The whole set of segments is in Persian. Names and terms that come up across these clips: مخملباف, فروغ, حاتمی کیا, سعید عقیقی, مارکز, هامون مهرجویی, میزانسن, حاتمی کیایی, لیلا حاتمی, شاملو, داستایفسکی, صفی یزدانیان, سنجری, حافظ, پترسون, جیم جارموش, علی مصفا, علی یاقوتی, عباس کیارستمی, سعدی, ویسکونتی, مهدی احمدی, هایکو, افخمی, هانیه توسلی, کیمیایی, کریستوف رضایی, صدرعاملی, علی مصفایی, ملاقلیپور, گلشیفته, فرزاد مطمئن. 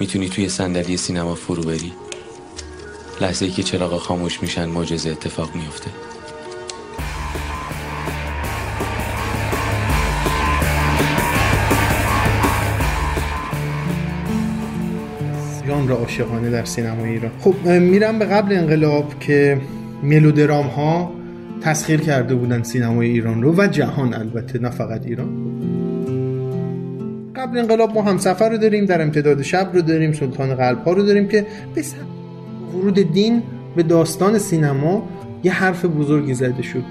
میتونی توی صندلی سینما فرو بری. لحظه‌ای که چراغا خاموش میشن معجزه اتفاق میفته. جان را عاشقانه در سینما ایران. خب میرم به قبل انقلاب که ملودرام ها تسخیر کرده بودن سینمای ایران رو و جهان، البته نه فقط ایران. قبل انقلاب ما همسفر رو داریم، در امتداد شب رو داریم، سلطان قلب ها رو داریم که بس ورود دین به داستان سینما یه حرف بزرگی زده شد.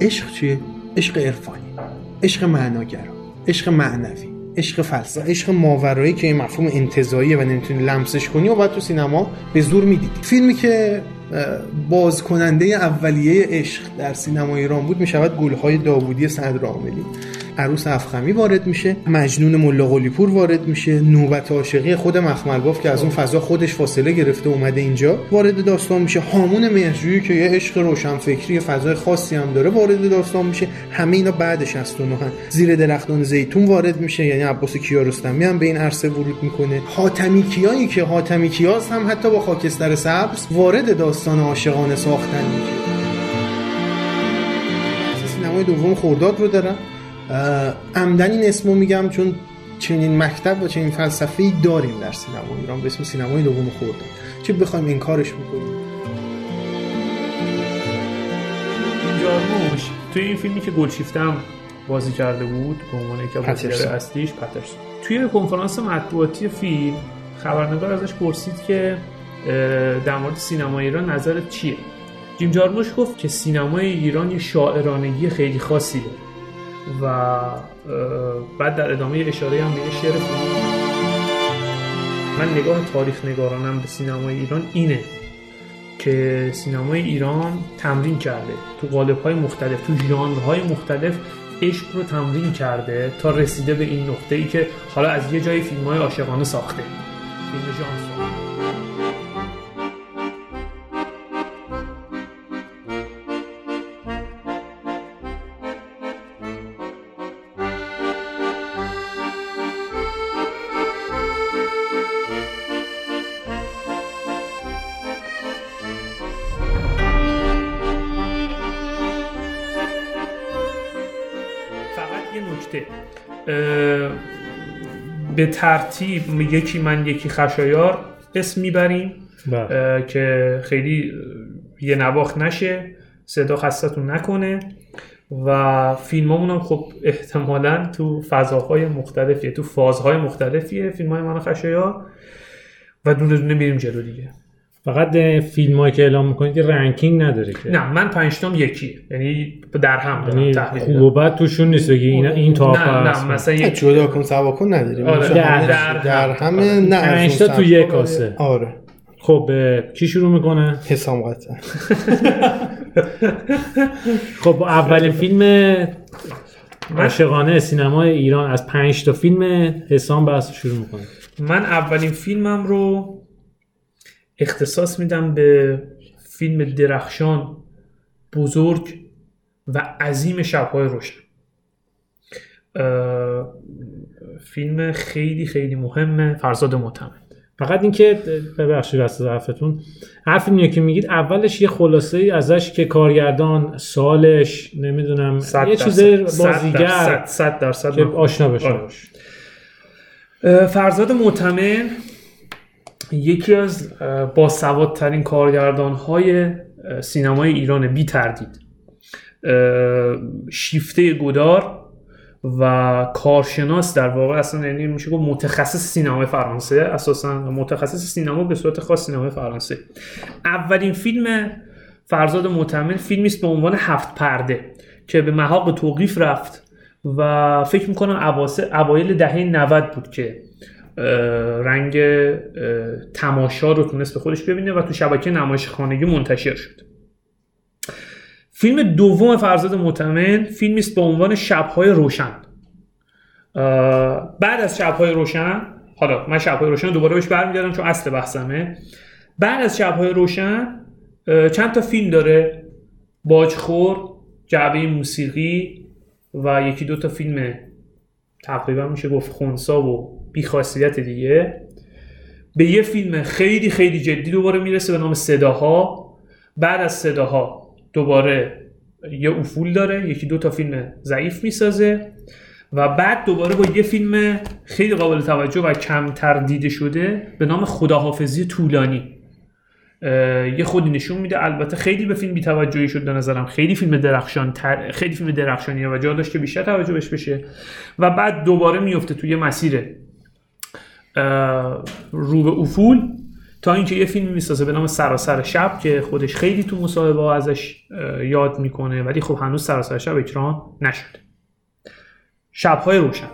عشق چیه؟ عشق عرفانی، عشق معناگرا، عشق معنوی، عشق فلسفه، عشق ماورایی که این مفهوم انتزاعیه و نمیتونی لمسش کنی و بعد تو سینما به زور میدیدی. فیلمی که بازکننده اولیه عشق در سینما ایران بود میشود گلهای داوودی صدرعاملی. عروس افخمی وارد میشه، مجنون ملا قلی پور وارد میشه، نوبت عاشقی خود مخملباف که از اون فضا خودش فاصله گرفته اومده اینجا وارد داستان میشه، هامون مهرجویی که یه عشق روشنفکری فضای خاصی هم داره وارد داستان میشه. همه اینا بعد 69 زیر درختان زیتون وارد میشه، یعنی عباس کیارستمی هم به این عرصه ورود میکنه. حاتمی کیایی که حاتمی کیاس هم حتی با خاکستر سبز وارد داستان عاشقانه ساختن میشه. سینمای دوم خرداد رو دارن. عمدن این اسمو میگم چون چنین مکتب و چنین فلسفه‌ای داریم در سینما ایران به اسم سینمای دوم خرداد. چه بخوایم این کارش بکنیم؟ جارموش توی این فیلمی که گلشیفته هم بازی کرده بود به عنوان یک بازیگر اصلیش پترسون، توی کنفرانس مطبوعاتی فیلم خبرنگار ازش پرسید که در مورد سینما ایران نظرت چیه؟ جیم جارموش گفت که سینمای ایران یه شاعرانگی خیلی خاصی داره و بعد در ادامه اشاره هم به شعر من نگاه تاریخ نگارانم به سینمای ایران اینه که سینمای ایران تمرین کرده تو قالب‌های مختلف، تو ژانرهای مختلف عشق رو تمرین کرده تا رسیده به این نقطه‌ای که حالا از یه جای فیلم‌های عاشقانه ساخته. فیلم ژانر به ترتیب یکی من یکی خشایار اسم میبریم که خیلی یه نواخت نشه، صدا خستتون نکنه و فیلمامون هم خب احتمالاً تو فضاهای مختلفیه، تو فازهای مختلفیه فیلمای من خشایار و دونه دونه میریم جلو دیگه. فقط فیلمایی که اعلام میکنید رنکینگ نداره که؟ نه من 5 تام یکی، یعنی در هم دارم تحلیل خوب و بد توشون نیست بگی این تاپ هست. نه مثلا یک جدا کن سوا کن نداریم. آره. در هم نه 5 تا تو یک کاسه. آره خب کی شروع میکنه؟ حسام قطعا. خب اولین فیلم عاشقانه سینمای ایران از 5 تا فیلم حسام بحث شروع میکنه. من اولین فیلمم رو اختصاص میدم به فیلم درخشان، بزرگ و عظیم شب‌های روشن. فیلم خیلی خیلی مهمه، فرزاد مطمئن. فقط اینکه ببخشید واسه حرفتون، حرف اینه که میگید اولش یه خلاصه‌ای ازش که کارگردان، سالش، نمیدونم یه چیز بازیگر 100% که آشنا بشه. فرزاد مطمئن یکی از باسوادترین کارگردان‌های سینمای ایران بی تردید. شیفته گدار و کارشناس در واقع، اصلا یعنی میشه گفت متخصص سینمای فرانسه، اساسا متخصص سینما به صورت خاص سینمای فرانسه. اولین فیلم فرزاد مطمئن فیلمی است به عنوان 7 پرده که به محاق توقیف رفت و فکر می‌کنم اوایل دهه 90 بود که رنگ تماشا رو تونست به خودش ببینه و تو شبکه نمایش خانگی منتشر شد. فیلم دوم فرزاد مطمئن فیلمی است با عنوان شب‌های روشن. بعد از شب‌های روشن، حالا من شب‌های روشن دوباره بهش برمیگردم چون اصل بحثمه. بعد از شب‌های روشن چند تا فیلم داره، باجخور، جعبه موسیقی و یکی دو تا فیلم تقریبا میشه گفت خونسا و بیخاصیت دیگه به یه فیلم خیلی خیلی جدی دوباره میرسه به نام صداها. بعد از صداها دوباره یه افول داره، یکی دو تا فیلم ضعیف میسازه و بعد دوباره با یه فیلم خیلی قابل توجه و کمتر دیده شده به نام خداحافظی طولانی یه خودی نشون میده. البته خیلی به فیلم بی‌توجهی شد به نظرم، خیلی فیلم درخشان خیلی فیلم درخشانیه و جا داشت که بیشتر توجه بهش بشه. و بعد دوباره میفته توی مسیر رو به افول تا اینکه یه فیلم میسازه به نام سراسر شب که خودش خیلی تو مصاحبه‌ها ازش یاد میکنه، ولی خب هنوز سراسر شب اکران نشده. شب‌های روشن.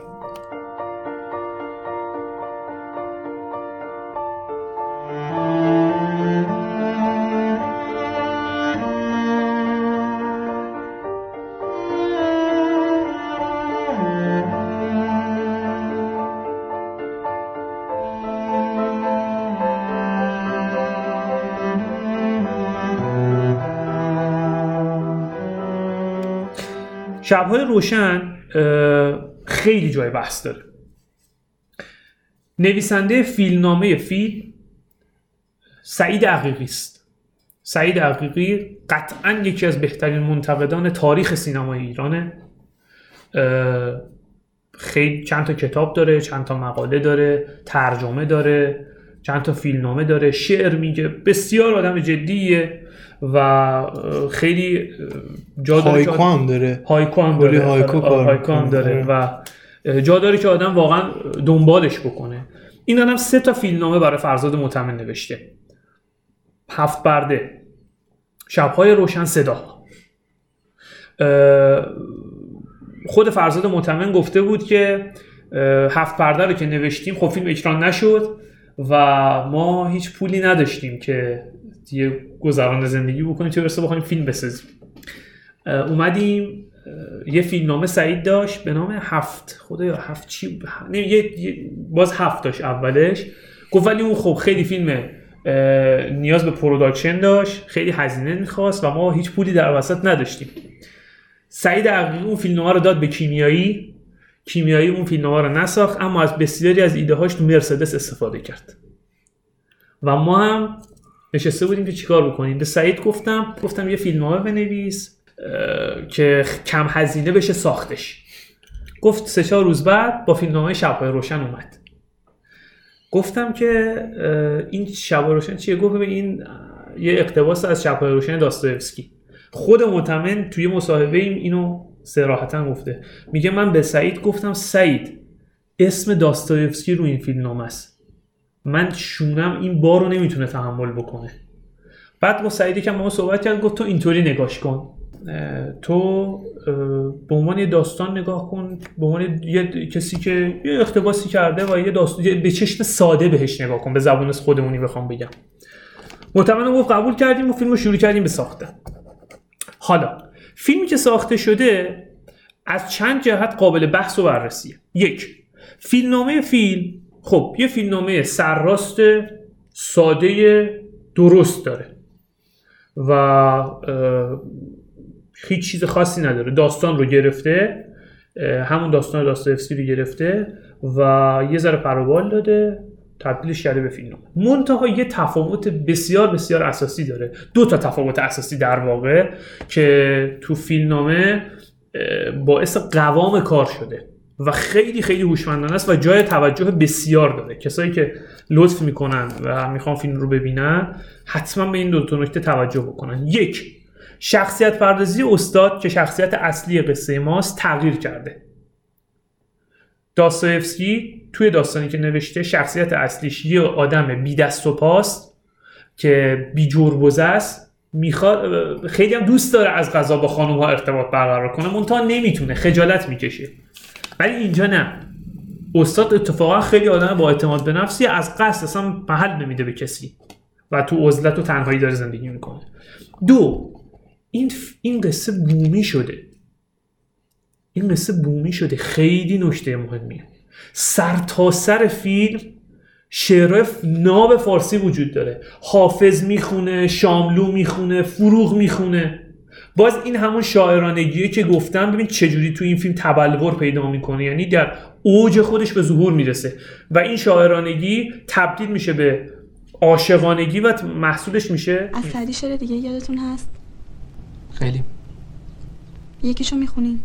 شب‌های روشن خیلی جای بحث داره. نویسنده فیلمنامه فیلم سعید عقیقی است. سعید عقیقی قطعاً یکی از بهترین منتقدان تاریخ سینمای ایرانه. خیلی چند تا کتاب داره، چند تا مقاله داره، ترجمه داره، چند تا فیلمنامه داره، شعر میگه. بسیار آدم جدیه و خیلی جا داره. هایکو هم داره، هایکو هم داره و جا داره که آدم واقعا دنبالش بکنه. این آدم 3 تا فیلمنامه برای فرزاد مطمئن نوشته: 7 پرده، شب‌های روشن، صدا. خود فرزاد مطمئن گفته بود که 7 پرده رو که نوشتیم خب فیلم اکران نشد و ما هیچ پولی نداشتیم که یه گذران زندگی بکنیم چه برسه بخوایم فیلم بسازیم. اومدیم یه فیلمنامه سعید داشت به نام 7 خدایا 7 چی نه یه باز 7 داشت اولش گفت، ولی اون خب خیلی فیلم نیاز به پروداکشن داشت، خیلی هزینه می‌خواست و ما هیچ پولی در وسط نداشتیم. سعید عقیقی اون فیلمنامه رو داد به کیمیایی. کیمیایی اون فیلمنامه رو نساخت، اما از بسیاری از ایده‌هاش تو مرسدس استفاده کرد و ما هم نشسته بودیم که چیکار بکنیم. به سعید گفتم یه فیلمنامه بنویس که کم هزینه بشه ساختش. گفت 3-4 روز بعد با فیلمنامه شب‌های روشن اومد. گفتم که این شب‌های روشن چیه؟ گفت این یه اقتباس از شب‌های روشن داستایفسکی. خود مطمئن توی مصاحبه ایم اینو صراحتاً گفته، میگه من به سعید گفتم سعید اسم داستایفسکی رو این فیلمنامه است، من شونم این بارو نمیتونه تحمل بکنه. بعد با سعیدی که ما صحبت کرد گفت تو اینطوری نگاش کن، تو به عنوان یه داستان نگاه کن، به عنوان یه کسی که یه اقتباسی کرده و یه داستان به چشم ساده بهش نگاه کن، به زبان خودمونی بخوام بگم. مطمئنم گفت قبول کردیم و فیلمو شروع کردیم به ساختن. حالا فیلمی که ساخته شده از چند جهت قابل بحث و بررسیه. یک، فیلمنامه فیلم خب یه فیلمنامه سرراست ساده درست داره و هیچ چیز خاصی نداره. داستان رو گرفته، همون داستان داستایفسکی رو گرفته و یه ذره پروبال داده، تبدیلش کرده به فیلمنامه. منتها یه تفاوت بسیار بسیار اساسی داره، 2 تا تفاوت اساسی در واقع که تو فیلمنامه باعث قوام کار شده و خیلی خیلی هوشمندانه است و جای توجه بسیار داره. کسایی که لطف میکنن و میخوان فیلم رو ببینن حتما به این 2 تا نکته توجه بکنن. یک، شخصیت پردازی استاد که شخصیت اصلی قصه ماست تغییر کرده. داستایفسکی توی داستانی که نوشته شخصیت اصلیش یه آدم بی دست و پاست که بی جربوزه است، میخواد خیلی هم دوست داره از قضا با خانم ها ارتباط برقرار کنه، منتها نمیتونه، خجالت میکشه. ولی اینجا نه، استاد اتفاقا خیلی آدم با اعتماد به نفسی، از قصد اصلا محل نمیده به کسی و تو عزلت و تنهایی داره زندگی میکنه. 2، این قصه بومی شده. این قصه بومی شده، خیلی نکته مهمیه. سر تا سر فیلم شعرهای ناب فارسی وجود داره. حافظ میخونه، شاملو میخونه، فروغ میخونه باز این همون شاعرانگیه که گفتم. ببین چجوری تو این فیلم تبلور پیدا میکنه، یعنی در اوج خودش به ظهور میرسه و این شاعرانگی تبدیل میشه به عاشقانگی و محصولش میشه. از سعدی شعر دیگه یادتون هست؟ خیلی. یکیشو میخونین؟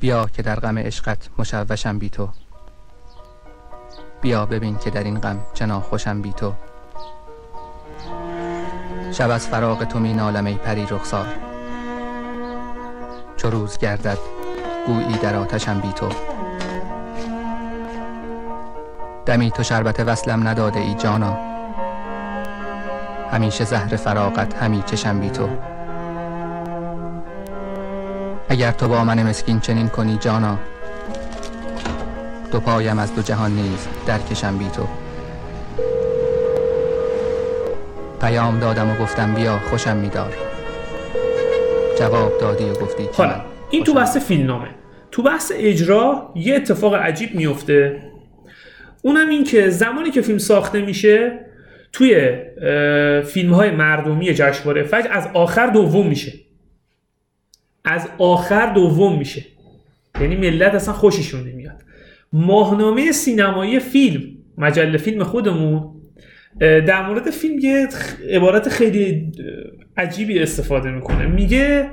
بیا که در غم عشقت مشوشم بی تو، بیا ببین که در این غم چنا خوشم بی تو، شب از فراق تو می نالم ای پری رخسار، چو روز گردد گویی در آتشم بی تو، دمی تو شربت وصلم نداده ای جانا، همیشه زهر فراقت همی چشم بی تو، اگر تو با من مسکین چنین کنی جانا، دو پایم از دو جهان نیز در کشم بی تو، پیام دادم و گفتم بیا خوشم می‌دار، جواب دادی و گفتی. حالا این تو بحث فیلمنامه. تو بحث اجرا یه اتفاق عجیب میفته، اونم این که زمانی که فیلم ساخته میشه توی فیلم‌های مردمی جشنواره فجر از آخر دوم میشه، یعنی ملت اصلا خوششون نمیاد. ماهنامه سینمایی فیلم، مجله فیلم خودمون، در مورد فیلم یه عبارت خیلی عجیبی استفاده میکنه. میگه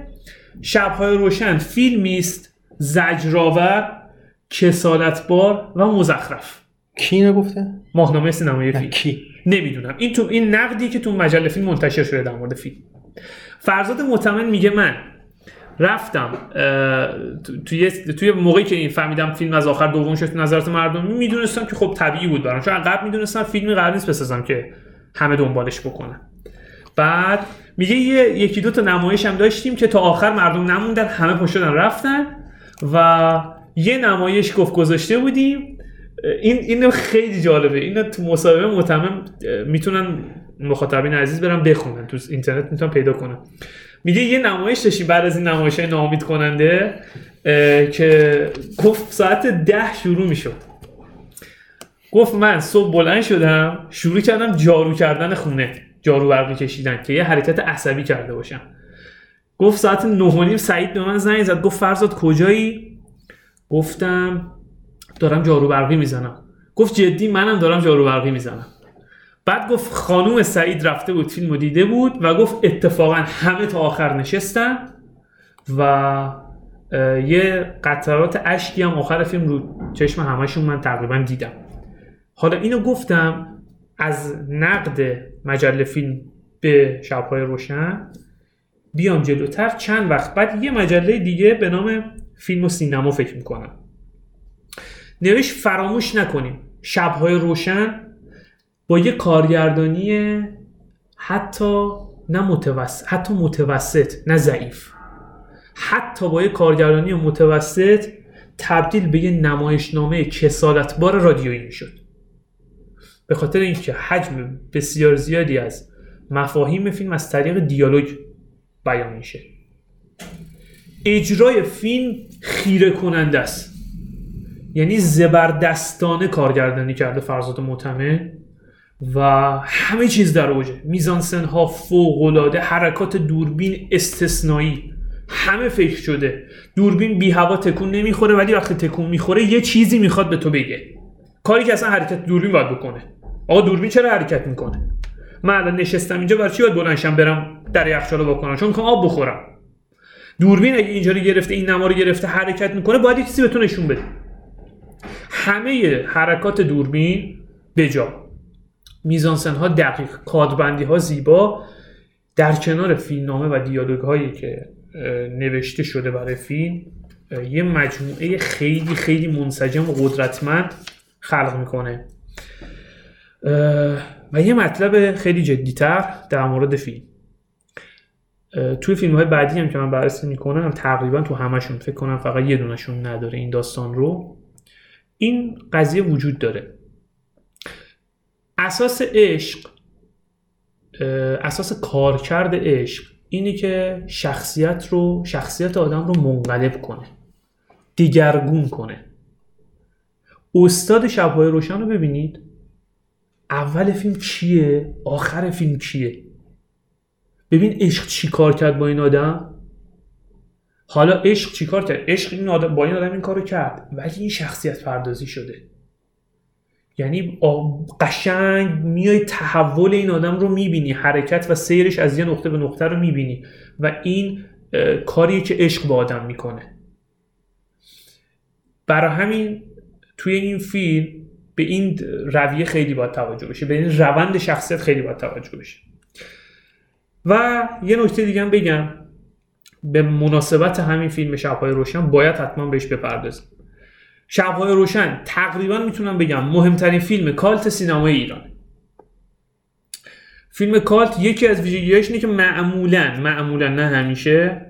شب‌های روشن فیلمیست زجرآور، کسالتبار و مزخرف. کی اینو گفته؟ ماهنامه سینمایی فیلم. کی؟ نمیدونم. این نقدی که تو مجله فیلم منتشر شده در مورد فیلم. فرزاد مطمئن میگه من رفتم توی موقعی که فهمیدم فیلم از آخر دوم شد، نظرات مردمی، میدونستم که خب طبیعی بود برام، چون قبل میدونستم فیلمی قرار نیست بسازم که همه دنبالش بکنن. بعد میگه یکی دو تا نمایش هم داشتیم که تا آخر مردم نموندن، همه پا شدن رفتن و یه نمایش گفت گذاشته بودیم. این خیلی جالبه، اینو تو مصاحبه متمم میتونن مخاطبین عزیز برام بخونن، تو اینترنت میتونن پیدا کنن. میگه یه نمایش داشتیم بعد از این نمایش‌های ناامید کننده که گفت ساعت 10 شروع میشد. گفت من صبح بلند شدم، شروع کردم جارو کردن خونه، جارو برقی کشیدن که یه حرکت عصبی کرده باشم. گفت ساعت 9:30 سعید به من زنگ زد، گفت فرزاد کجایی؟ گفتم دارم جارو برقی میزنم. گفت جدی؟ منم دارم جارو برقی میزنم. بعد گفت خانوم سعید رفته بود فیلمو دیده بود و گفت اتفاقا همه تا آخر نشستن و یه قطرات اشکی هم آخر فیلم رو چشم همه‌شون من تقریبا دیدم. حالا اینو گفتم از نقد مجله فیلم به شب‌های روشن. بیام جلوتر چند وقت بعد یه مجله دیگه به نام فیلم و سینما فکر میکنم نوشت فراموش نکنیم شب‌های روشن با یه کارگردانی حتی متوسط نه ضعیف، حتی با یه کارگردانی متوسط تبدیل به یه نمایشنامه کسالتبار رادیویی میشد، به خاطر اینکه حجم بسیار زیادی از مفاهیم فیلم از طریق دیالوگ بیان میشه. اجرای فیلم خیره کننده است، یعنی زبردستانه کارگردانی کرده فرزاد مطمئن و همه چیز در اوجه، میزانسن ها فوق‌العاده، حرکات دوربین استثنایی، همه فکر شده. دوربین بی هوا تکون نمیخوره ولی وقتی تکون میخوره یه چیزی میخواد به تو بگه، کاری که اصلا حرکت دوربین باید بکنه. آقا دوربین چرا حرکت میکنه؟ من الان نشستم اینجا برای چی باید بلند شم برم در یخچالو بکنم؟ چون میخوام آب بخورم. دوربین اگه اینجوری گرفته، این نما رو گرفته، حرکت میکنه، باید یه چیزی به تو نشون بده. همه حرکات دوربین بجا، میزانسن ها دقیق، کادبندی ها زیبا، در کنار فیلمنامه و دیالوگ هایی که نوشته شده برای فیلم یه مجموعه خیلی خیلی منسجم و قدرتمند خلق میکنه. و یه مطلب خیلی جدیتر در مورد فیلم، توی فیلم های بعدی هم که من بررسی میکنم تقریبا تو همشون، فکر کنم فقط یه دونشون نداره این داستان رو، این قضیه وجود داره. اساس عشق، اساس کارکرد عشق اینه که شخصیت آدم رو منقلب کنه، دیگرگون کنه. استاد شب‌های روشن رو ببینید، اول فیلم کیه، آخر فیلم کیه. ببین عشق چی کار کرد با این آدم. حالا عشق چی کار کرد؟ عشق این آدم با این آدم این کارو کرد، ولی این شخصیت پردازی شده. یعنی قشنگ میای تحول این آدم رو میبینی، حرکت و سیرش از یه نقطه به نقطه رو میبینی و این کاریه که عشق با آدم میکنه. برای همین توی این فیلم به این رویه خیلی باید توجه بشه، به این روند شخصیت خیلی باید توجه بشه. و یه نکته دیگه هم بگم به مناسبت همین فیلم شب‌های روشن، باید حتما بهش بپردازیم. شب‌های روشن تقریبا میتونم بگم مهمترین فیلم کالت سینمای ایرانه. فیلم کالت یکی از ویژگی‌هاش اینه که معمولاً نه همیشه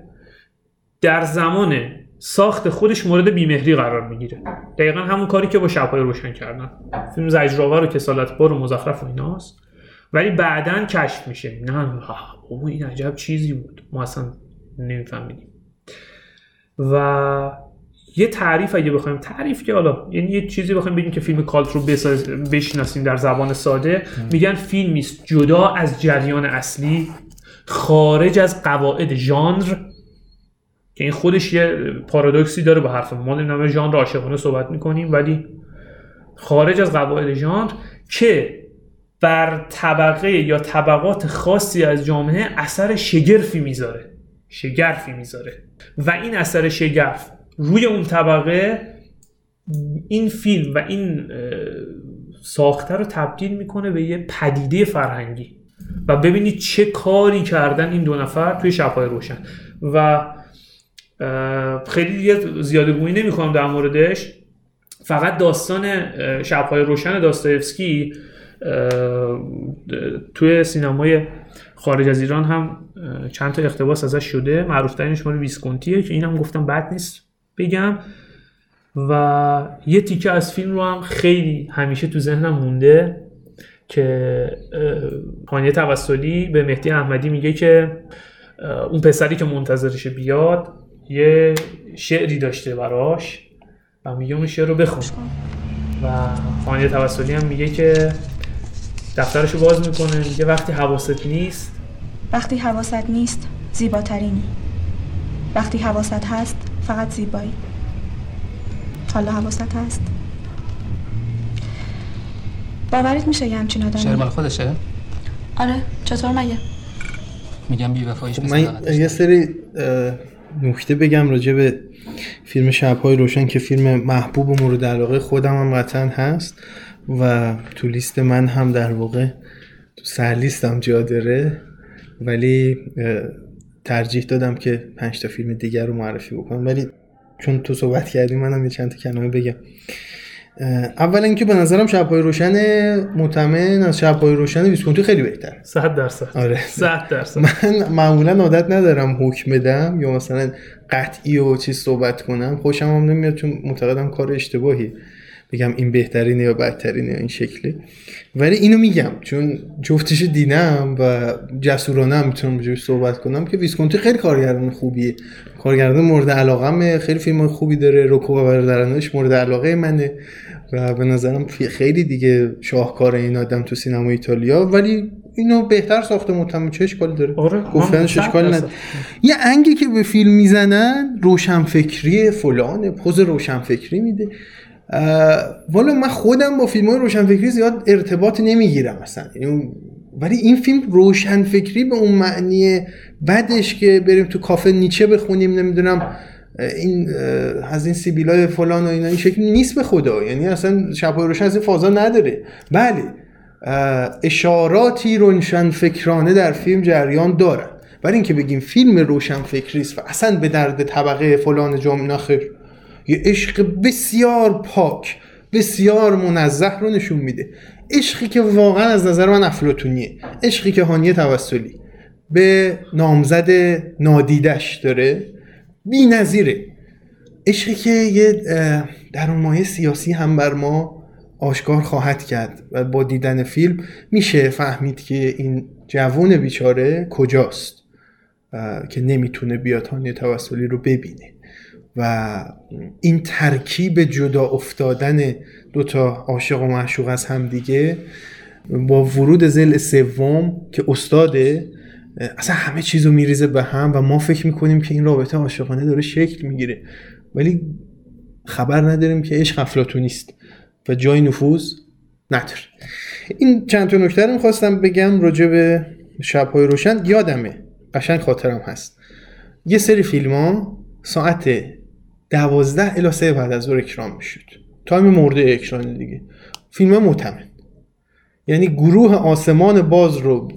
در زمان ساخت خودش مورد بیمهری قرار میگیره. دقیقاً همون کاری که با شب‌های روشن کردن. فیلم زجرآور و کسالتبار و مزخرف و ایناست، ولی بعداً کشف میشه نه بابا این عجب چیزی بود، ما اصلا نمیفهمیدیم. و یه تعریف اگه بخوایم تعریف که حالا یعنی یه چیزی بخوایم بگیم که فیلم کالت رو بشناسیم در زبان ساده، میگن فیلمی است جدا از جریان اصلی، خارج از قواعد ژانر، که این خودش یه پارادوکسی داره با حرف ما نمی‌دونم ژانر عاشقانه صحبت می‌کنیم، ولی خارج از قواعد ژانر که بر طبقه یا طبقات خاصی از جامعه اثر شگرفی میذاره و این اثر شگرف روی اون طبقه این فیلم و این ساخته رو تبدیل میکنه به یه پدیده فرهنگی. و ببینید چه کاری کردن این دو نفر توی شب‌های روشن و خیلی دیگه زیاده گویی نمی‌کنم در موردش. فقط داستان شب‌های روشن داستایفسکی توی سینمای خارج از ایران هم چند تا اقتباس ازش شده، معروف‌ترینش مال ویسکونتیه که اینم گفتم بد نیست بگم. و یه تیکه از فیلم رو هم خیلی همیشه تو ذهنم مونده که هانیه توسلی به مهدی احمدی میگه که اون پسری که منتظرش بیاد یه شعری داشته براش و میگه اون شعر رو بخون و هانیه توسلی هم میگه که دفترشو باز میکنه میگه وقتی حواست نیست زیباترینی، وقتی حواست هست فقط زیبایی. حالا حواست هست. باورت میشه یه همچین آدمی؟ شعر مال خودشه؟ آره. چطور مگه؟ میگم بی‌وفاییش مثلا من یه سری نکته بگم راجع به فیلم شب‌های روشن که فیلم محبوب و مورد علاقه خودم هم قطعاً هست و تو لیست من هم در واقع تو سر لیستم جا داره، ولی ترجیح دادم که 5 تا فیلم دیگر رو معرفی بکنم. ولی چون تو صحبت کردی منم یه چند تا کلمه بگم. اولا اینکه به نظرم شب‌های روشن مطمئن از شب‌های روشن ویسکونتی خیلی بهتره. 100%. آره 100%. من معمولا عادت ندارم حکم بدم یا مثلا قطعی و چیز صحبت کنم، خوشم هم نمیاد چون معتقدم کار اشتباهی بگم این بهترینه یا بدترینه یا این شکلی. ولی اینو میگم چون جفتش دیدم و جسورانه هم میتونم بهش صحبت کنم که ویسکونتی خیلی کارگردان خوبیه، کارگردان مورد علاقمه، خیلی فیلم خوبی داره، رکوب و برادرانش مورد علاقه منه و به نظرم خیلی دیگه شاهکار این آدم تو سینما ایتالیا، ولی اینو بهتر ساخته مطمئن چه اشکالی داره. آره گفتن اشکالی نداره. یه انگی که به فیلم میزنن روشنفکری فلان پوز روشنفکری میده. والا من خودم با فیلم‌های روشنفکری زیاد ارتباط نمیگیرم اصلا، ولی این فیلم روشنفکری به اون معنی بدش که بریم تو کافه نیچه بخونیم نمیدونم این از این سیبیلای فلان و اینا این شکلی نیست به خدا. یعنی اصلا شب‌های روشن از این فازا نداره. بله اشاراتی روشنفکرانه در فیلم جریان داره، ولی اینکه بگیم فیلم روشنفکری است و اصلا به درد طبقه فلان جامعه خیر، یه عشق بسیار پاک بسیار منزه رو نشون میده. عشقی که واقعا از نظر من افلاطونیه، عشقی که هانیه توسلی به نامزد نادیدش داره بی‌نظیره، عشقی که یه در اون مایه سیاسی هم بر ما آشکار خواهد کرد و با دیدن فیلم میشه فهمید که این جوون بیچاره کجاست که نمیتونه بیاد هانیه توسلی رو ببینه. و این ترکیب جدا افتادن دوتا عاشق و معشوق از هم دیگه با ورود ضلع سوم که استاده اصلا همه چیزو میریزه به هم و ما فکر میکنیم که این رابطه عاشقانه داره شکل میگیره، ولی خبر نداریم که عشق افلاطونی است و جای نفوذ نداره. این چند تا نکته رو می‌خواستم بگم راجع به شب‌های روشن. یادمه، قشنگ خاطرم هست، یه سری فیلم‌ها ساعت 12 الی 3 بعد از ظهر اکران می‌شد، تایم مرده اکران دیگه. فیلم معتمد، یعنی گروه آسمان باز رو،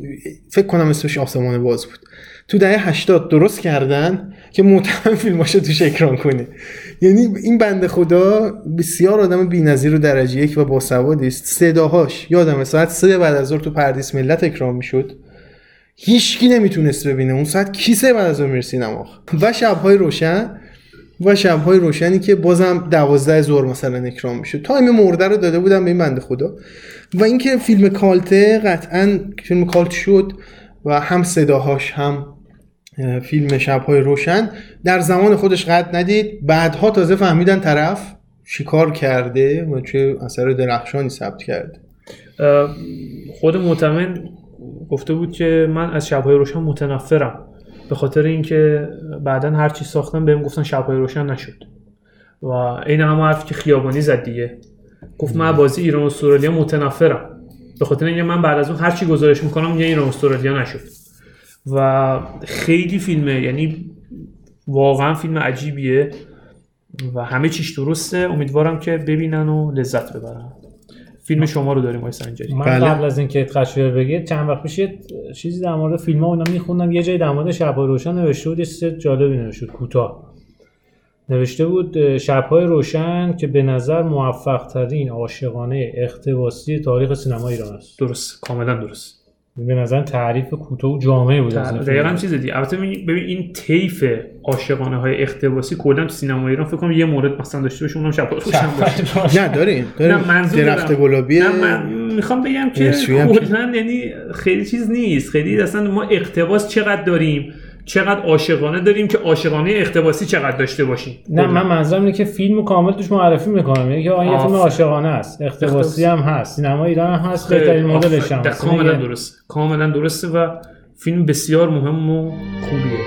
فکر کنم اسمش آسمان باز بود، تو دهه 80 درست کردن که معتمد فیلماشو توش اکران کنه. یعنی این بنده خدا بسیار آدم بی‌نظیر و درجه یک و باسوادی است. صداهاش یادمه ساعت 3 بعد از ظهر تو پردیس ملت اکران میشد، هیچکی نمیتونست ببینه اون ساعت کیسه بعد از ظهر میرسینم. و شب‌های روشن، و شب‌های روشنی که بازم 12 ظهر مثلا اکران میشه، تایم مرده رو داده بودم به این بنده خدا. و اینکه فیلم کالته، قطعاً فیلم کالت شد و هم صداهاش هم فیلم شب‌های روشن در زمان خودش قد ندید. بعدها تازه فهمیدن طرف چیکار کرده و چه اثر درخشانی ثبت کرده. خود مطمئن گفته بود که من از شب‌های روشن متنفرم به خاطر اینکه بعدن هر چی ساختم بهم گفتن شب‌های روشن نشد. و این هم حرف که خیابانی زد دیگه، گفت من بازی ایران و استرالیا متنفرم به خاطر اینکه من بعد از اون هر چی گزارش می‌کنم میگه ایران و استرالیا نشد. و خیلی فیلمه، یعنی واقعا فیلم عجیبیه و همه چیش درسته. امیدوارم که ببینن و لذت ببرن. فیلم شما رو داریم آقای سنجری. من قبل از اینکه تقشیر بگید چند وقت پیش یه چیزی در مورد فیلم‌ها اونا می‌خوندم، یه جایی در مورد شب‌های روشن نوشته بود، یه چیز جالبی نوشته بود کوتاه. نوشته بود شب‌های روشن که به نظر موفق‌ترین عاشقانه اقتباسی تاریخ سینما ایران است. درست، کاملا درست. به نظر تعریف کوتاه و جامع بود. دقیقاً چیز دیگه. البته ببین این طیف عاشقانه‌های اقتباسی کلا سینما ایران فکر کنم یه مورد مثلا داشته باشه، اونم شب روشن باشه. نه داریم درخت گلابی. نه من میخوام بگم که کلا یعنی خیلی چیز نیست. خیلی اصلا ما اقتباس چقدر داریم، چقدر عاشقانه داریم که عاشقانه اقتباسی چقدر داشته باشیم. نه من منظورم اینه که فیلمو کامل توش معرفی میکنم، یعنی که آن یه فیلم عاشقانه است، اقتباسی هم هست، سینما ایران هم هست، بهترین مدلش هم هست. کاملا درست، کاملا درسته و فیلم بسیار مهم و خوبیه.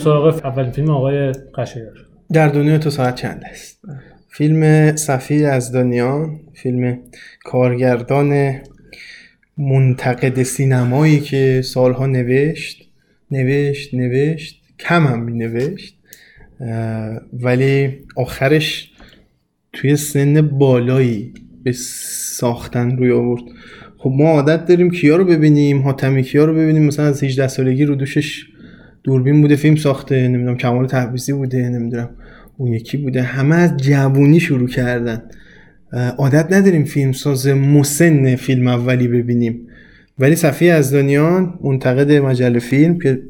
سراغ اولین فیلم آقای قشایار. در دنیای تو ساعت چند است؟ فیلم صفی یزدانیان، فیلم کارگردان منتقد سینمایی که سالها نوشت، کم هم مینوشت، ولی آخرش توی سن بالایی به ساختن روی آورد. خب ما عادت داریم کیا رو ببینیم، حاتمی کیا رو ببینیم، مثلا از 18 سالگی رو دوشش دوربین بوده فیلم ساخته، نمیدونم کمال تحویزی بوده، نمیدونم اون یکی بوده، همه از جوونی شروع کردن. عادت نداریم فیلمساز مسن فیلم اولی ببینیم، ولی صفی یزدانیان منتقد مجله فیلم که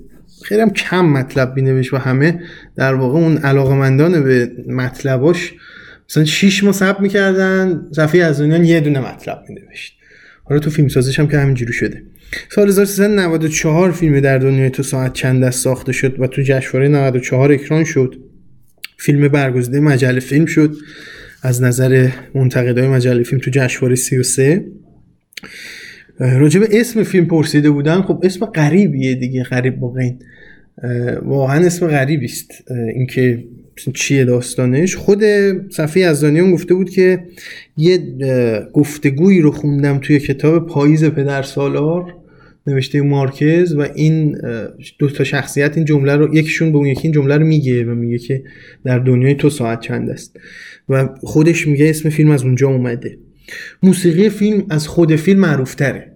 خیلی هم کم مطلب بینوشت و همه در واقع اون علاقه‌مندان به مطلباش مثلا 6 ماه صبر می‌کردن صفی یزدانیان یه دونه مطلب مینوشت. حالا تو فیلمسازیش هم که همینجوری شده. سال 1394 فیلم در دنیای تو ساعت چند است ساخته شد و تو جشنواره 94 اکران شد. فیلم برگزیده مجله فیلم شد از نظر منتقدای مجله فیلم تو جشنواره 33. راجع به اسم فیلم پرسیده بودن، خب اسم غریبیه دیگه، غریب واقعا واقعا اسم غریبی است. اینکه چیه داستانش؟ خود صفی یزدانیان گفته بود که یه گفتگویی رو خوندم توی کتاب پاییز پدر سالار نوشته مارکز و این دو تا شخصیت این جمله رو، یکیشون به اون یکی این جمله رو میگه و میگه که در دنیای تو ساعت چند است و خودش میگه اسم فیلم از اونجا اومده. موسیقی فیلم از خود فیلم معروف‌تره،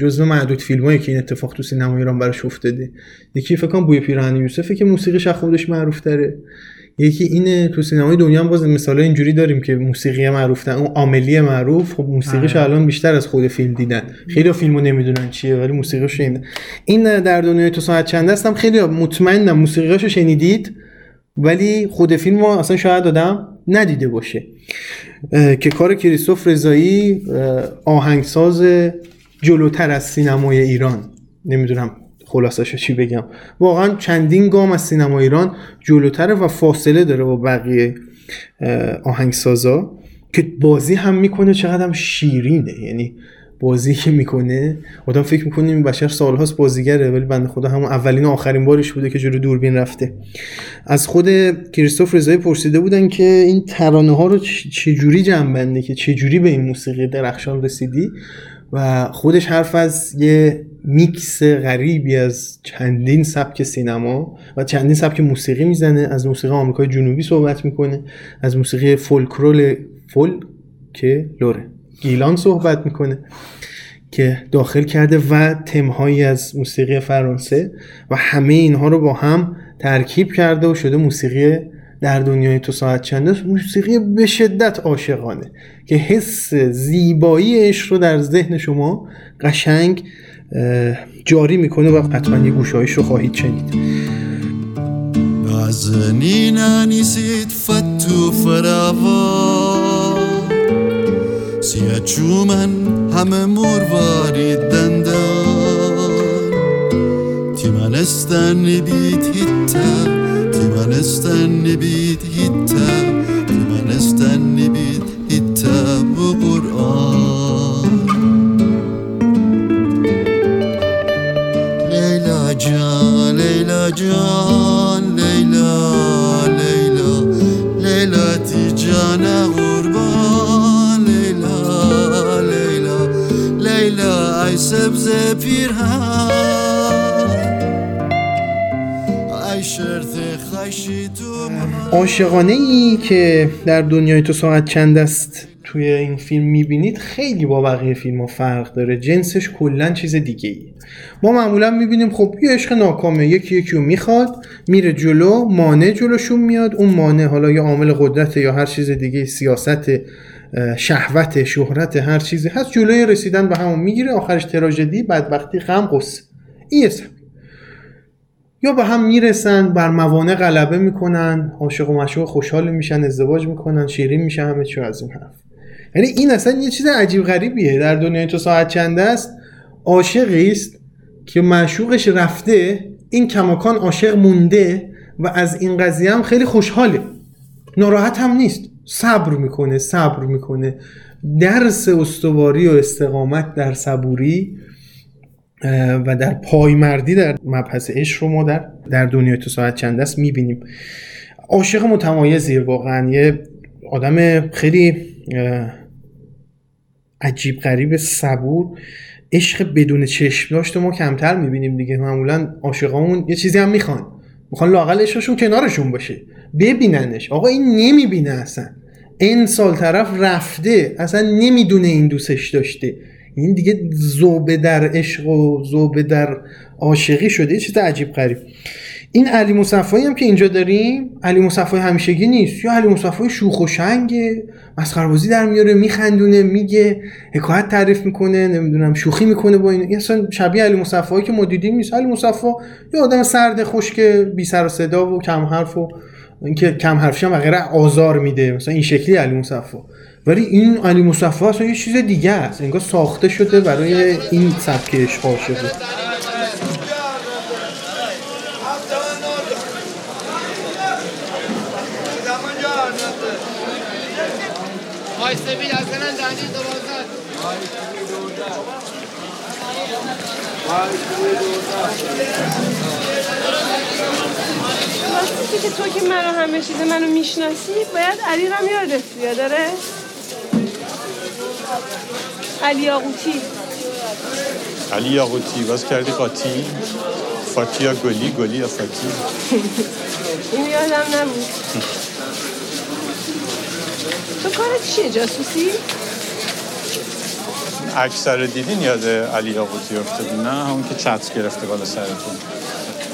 جزو معدود فیلمایی که این اتفاق تو سینما ایران براش افتاده. یکی فکر کنم بوی پیراهن یوسفه که موسیقیش از خودش معروف تره، یکی اینه. تو سینمای دنیا هم باز مثالا اینجوری داریم که موسیقی معروف اون عاملی معروف، خب موسیقیش الان بیشتر از خود فیلم دیدن. خیلی فیلمو نمیدونن چیه ولی موسیقیش شنیدن. این در دنیای تو ساعت چند هستم خیلی مطمئنم موسیقیاشو شنیدید ولی خود فیلمو اصلا شاید آدم ندیده باشه. که کار کریستوف رضایی آهنگساز جلوتر از سینمای ایران، نمیدونم خلاصش چی بگم، واقعا چندین گام از سینما ایران جلوتره و فاصله داره با بقیه آهنگسازا. که بازی هم میکنه چقدر هم شیرینه، یعنی بازی که میکنه آدم فکر میکنه این بشر سالهاست بازیگره ولی بنده خدا همون اولین آخرین بارش بوده که جلو دوربین رفته. از خود کریستوف رضایی پرسیده بودن که این ترانه ها رو چجوری جمع بندی، که چجوری به این موسیقی درخشان رسیدی، و خودش حرف از یه میکس غریبی از چندین سبک سینما و چندین سبک موسیقی میزنه. از موسیقی آمریکای جنوبی صحبت میکنه، از موسیقی فولکلور که لوره گیلان صحبت میکنه که داخل کرده، و تمهایی از موسیقی فرانسه، و همه اینها رو با هم ترکیب کرده و شده موسیقی در دنیای تو ساعت چند، موسیقی به شدت عاشقانه که حس زیبایی عشق رو در ذهن شما قشنگ جاری میکنه و حتما یه گوشهایش رو خواهید شنید. نازنینه نیست فتو فراوان سیا چومن همه مرواری دندان تیمنستن نبید هیتا بو قرآن لیلا جان لیلا تی جان قربان لیلا ای سبز پیرهن ای شرط خشی تو عاشقانه ای که در دنیای تو ساعت چند است توی این فیلم میبینید خیلی با بقیه فیلم‌ها فرق داره. جنسش کلاً چیز دیگه‌ایه. ما معمولاً میبینیم خب یه عشق ناکامه، یکی رو میخواد، میره جلو، مانع جلوشون میاد، اون مانع حالا یا عامل قدرت یا هر چیز دیگه، سیاست، شهوت، شهرت، هر چیزی هست، جلوی رسیدن به همون میگیره، آخرش تراژدی، بدبختی، غم، غصه. این است. یا به هم میرسن، بر موانع غلبه میکنن، عاشق و معشوق خوشحال میشن، ازدواج میکنن، شیرین میشه همه چی از این حرف. یعنی این اصلا یه چیز عجیب غریبیه. در دنیای تو ساعت چند است عاشقی است که معشوقش رفته، این کماکان عاشق مونده و از این قضیه هم خیلی خوشحاله، ناراحت هم نیست، صبر میکنه. درس استواری و استقامت در صبوری و در پایمردی در مبحث عشق رو ما در دنیای تو ساعت چند است میبینیم. عاشق متمایزی، واقعا یه آدم خیلی عجیب غریب، صبور، عشق بدون چشم داشت ما کمتر میبینیم دیگه. معمولا عاشقامون یه چیزی هم میخوان لااقل عشقشون کنارشون باشه، ببیننش. آقا این نمیبینه، اصلا این سال طرف رفته، اصلا نمیدونه این دوستش داشته، این دیگه ذوب در عشق و ذوب در عاشقی شده، یه چیز عجیب غریب. این علی مصفایی هم که اینجا داریم، علی مصفایی همیشگی نیست، یا علی مصفایی شوخ و شنگه، مسخره‌بازی در میاره، میخندونه، میگه حکایت تعریف میکنه، نمیدونم شوخی میکنه با این، اصلا شبیه علی مصفایی که ما دیدیم نیست. علی مصفا یه آدم سرد، خشک، بی سر و صدا و کم حرف و اینکه کم حرفش هم وغیره آزار میده، مثلا این شکلی علی مصفا. ولی این علی مصفا اصلا یه چیز دیگه است، انگار ساخته شده برای این سبک عشق عاشقی. راستی که تو که منو همه چیز منو میشناسی، باید علی رو یادت بیاد. داره علی یاقوتی واس کردی قاطی فاتیا گلی افاتی. این یادم نمید. تو کارت چیه؟ جاسوسی؟ اکثر رو دیدین یاد علی یاقوتی افتادی؟ نه، همون که چتس گرفته بالا سرتون.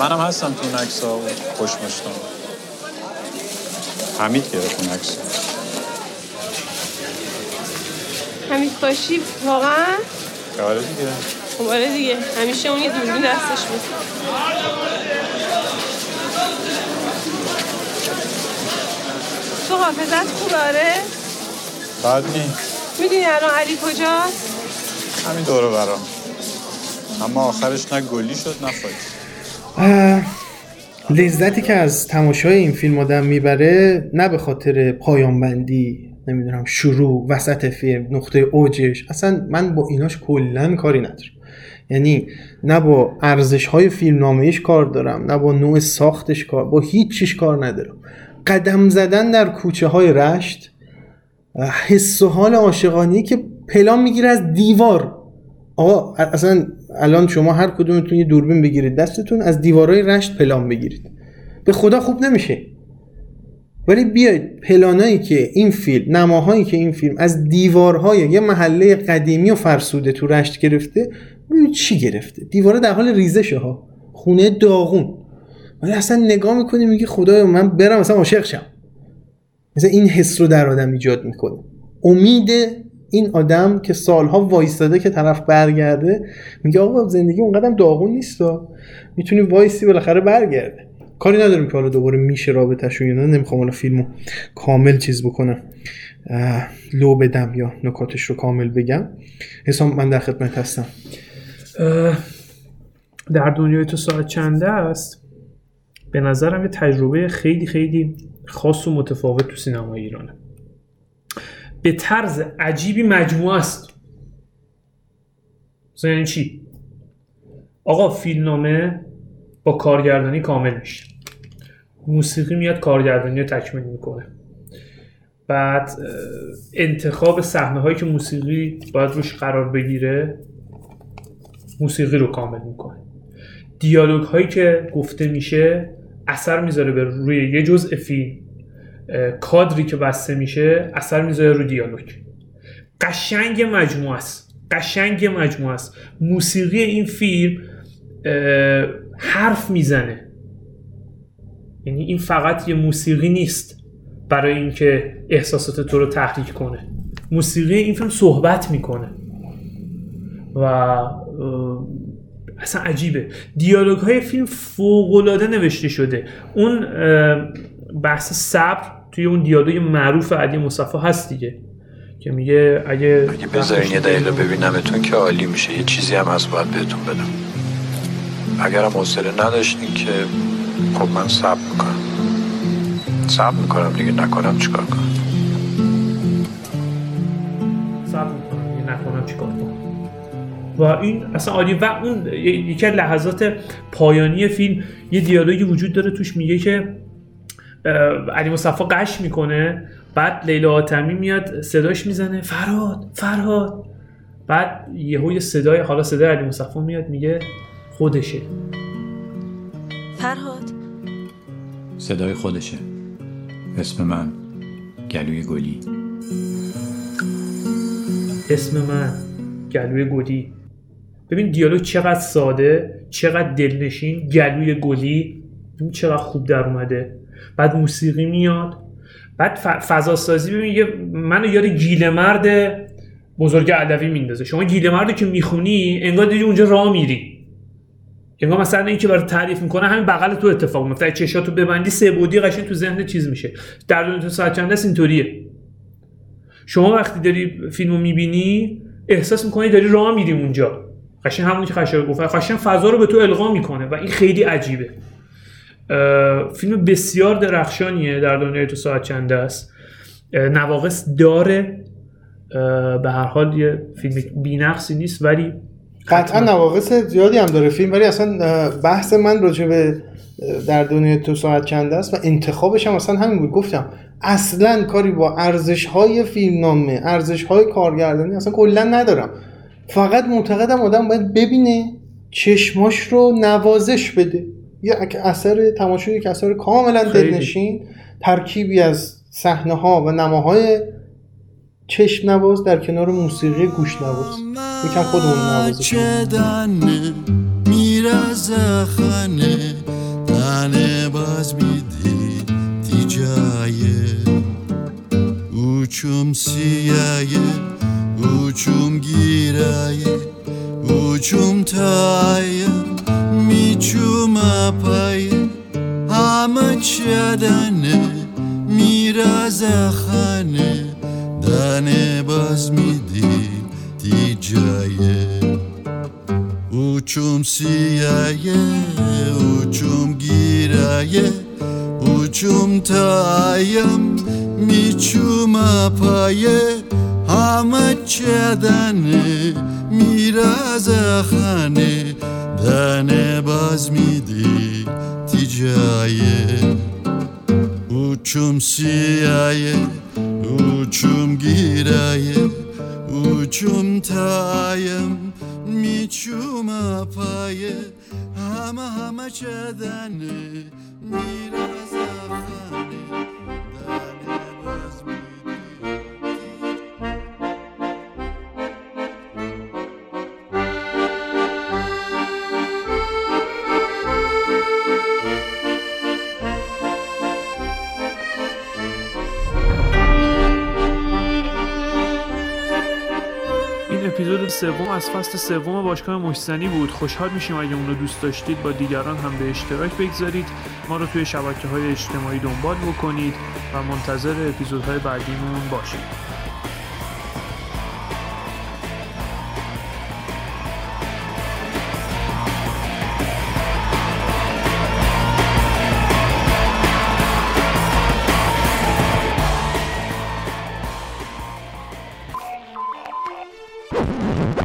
منم هستم تو اون عکس‌ها و خوشمشتم. حمید گرفت اون عکس. حمید باشی واقعا؟ آره دیگه. خب آره دیگه. همیشه اون یه دوربین دستش بود. تو حافظت خوب آره؟ بد نیست. میدونی الان علی کجاست؟ همین دور و برا. اما آخرش نه گلی شد نه فایده. لذتی که از تماشای این فیلم آدم میبره نه به خاطر پایان بندی، نمیدونم شروع، وسط فیلم، نقطه اوجش، اصلا من با ایناش کلا کاری ندارم. یعنی نه با ارزش‌های فیلمنامه‌ایش کار دارم، نه با نوع ساختش کار، با هیچ چیز کار ندارم. قدم زدن در کوچه‌های رشت، حس و حال عاشقانه‌ای که پلان میگیره از دیوار. آقا اصلا الان شما هر کدومتون یه دوربین بگیرید دستتون، از دیوارای رشت پلان بگیرید، به خدا خوب نمیشه. ولی بیاید پلانایی که این فیلم، نماهایی که این فیلم از دیوارهای یه محله قدیمی و فرسوده تو رشت گرفته، ببین چی گرفته. دیوارا در حال ریزشه ها، خونه داغون، ولی اصلا نگاه میکنی میگی خدایا من برم اصلا عاشق شم. مثلا این حس رو در آدم ایجاد میکنه. امید این آدم که سالها وایستاده که طرف برگرده، میگه آقا زندگی اونقدر داغون نیست، میتونی وایسی بالاخره برگرده. کاری ندارم که حالا دوباره میشه رابطه‌شو یا نه، نمیخوام حالا فیلمو کامل چیز بکنم، لو بدم یا نکاتش رو کامل بگم. حسام من در خدمت هستم. در دنیای تو ساعت چنده است؟ به نظرم یه تجربه خیلی خیلی خاص و متفاوت تو سینمای ایرانه. به طرز عجیبی مجموعه است. یعنی چی؟ آقا فیلمنامه با کارگردانی کامل میشه، موسیقی میاد کارگردانی رو تکمیل میکنه، بعد انتخاب صحنه هایی که موسیقی باید روش قرار بگیره موسیقی رو کامل میکنه، دیالوگ هایی که گفته میشه اثر میذاره بر روی یه جزء فیلم، کادری که بسته میشه اثر میذاره رو دیالوگ. قشنگ مجموعه است، قشنگ مجموعه است. موسیقی این فیلم حرف میزنه، یعنی این فقط یه موسیقی نیست برای اینکه احساسات تو رو تحریک کنه. موسیقی این فیلم صحبت میکنه و اصلا عجیبه. دیالوگ های فیلم فوق‌العاده نوشته شده. اون بحث صبر توی اون دیالوگ معروف علی مصفایی هست دیگه که میگه اگه بذارین یه دقیقه ببینمتون که عالی میشه، یه چیزی هم از باید بهتون بدم. اگرم حوصله نداشتین که خب من صبر میکنم، صبر میکنم دیگه، نکنم چیکار کنم؟ صبر میکنم دیگه، نکنم چیکار کنم؟ و این اصلا عالی. و اون یکی از لحظات پایانی فیلم یه دیالوگی وجود داره توش میگه که علی مصفا قش میکنه، بعد لیلا حاتمی میاد صداش میزنه فرهاد، بعد یهو یه صدای، حالا صدای علی مصفا میاد میگه خودشه فرهاد، صدای خودشه، اسم من گلوی گلی، اسم من گلوی گلی. ببین دیالوگ چقدر ساده، چقدر دلنشین، گلوی گلی چقدر خوب در اومده. بعد موسیقی میاد، بعد فضا سازی. ببین منو یاد گیله مرد بزرگ علوی میندازه. شما گیله مردو که میخونی انگار دیگه اونجا راه میری، انگار مثلا این که برات تعریف میکنه همین بغل تو اتفاق میفته، چشاتو ببندی سه بعدی قشنگ تو ذهن چیز میشه. در دنیای تو ساعت چند است اینطوریه. شما وقتی داری فیلمو میبینی احساس میکنی داری راه میری اونجا، قشنگ همونی که خشایار گفت، قشنگ فضا رو به تو القا میکنه و این خیلی عجیبه. فیلم بسیار درخشانیه. در دنیای تو ساعت چند است؟ نواقص داره، به هر حال یه فیلم بی‌نقصی نیست، ولی قطعا نواقص زیادی هم داره فیلم. ولی اصلا بحث من راجع به در دنیای تو ساعت چند است و انتخابش هم اصلا همین بود. گفتم اصلا کاری با ارزش‌های فیلمنامه، ارزش‌های کارگردانی اصلا کلا ندارم. فقط معتقدم آدم باید ببینه، چشماش رو نوازش بده. یه اثر تماشایی که اثر کاملا دلنشین، ترکیبی از صحنه ها و نماهای چشم نواز در کنار موسیقی گوش نواز. یکم خودمون نوازش کنیم. uçum siyaye, uçum giraye, uçum taye, miçum apaye, ama çadane, mirazakhane, dane baz midi ticaye. Uçum siyaye, uçum giraye, uçum tayam, miçum apaye, ama çedane, mirazakhane, dane baz midi ticaye. Uçum siyaye, uçum giraye, uçum tayam, میچومه پایه همه چدنه میراز افغانه دنه باز میده. اپیزود سوم از فصل سوم باشگاه مشتزنی بود. خوشحال میشیم اگه اون رو دوست داشتید با دیگران هم به اشتراک بگذارید، ما رو توی شبکه‌های اجتماعی دنبال بکنید و منتظر اپیزودهای بعدیمون باشید.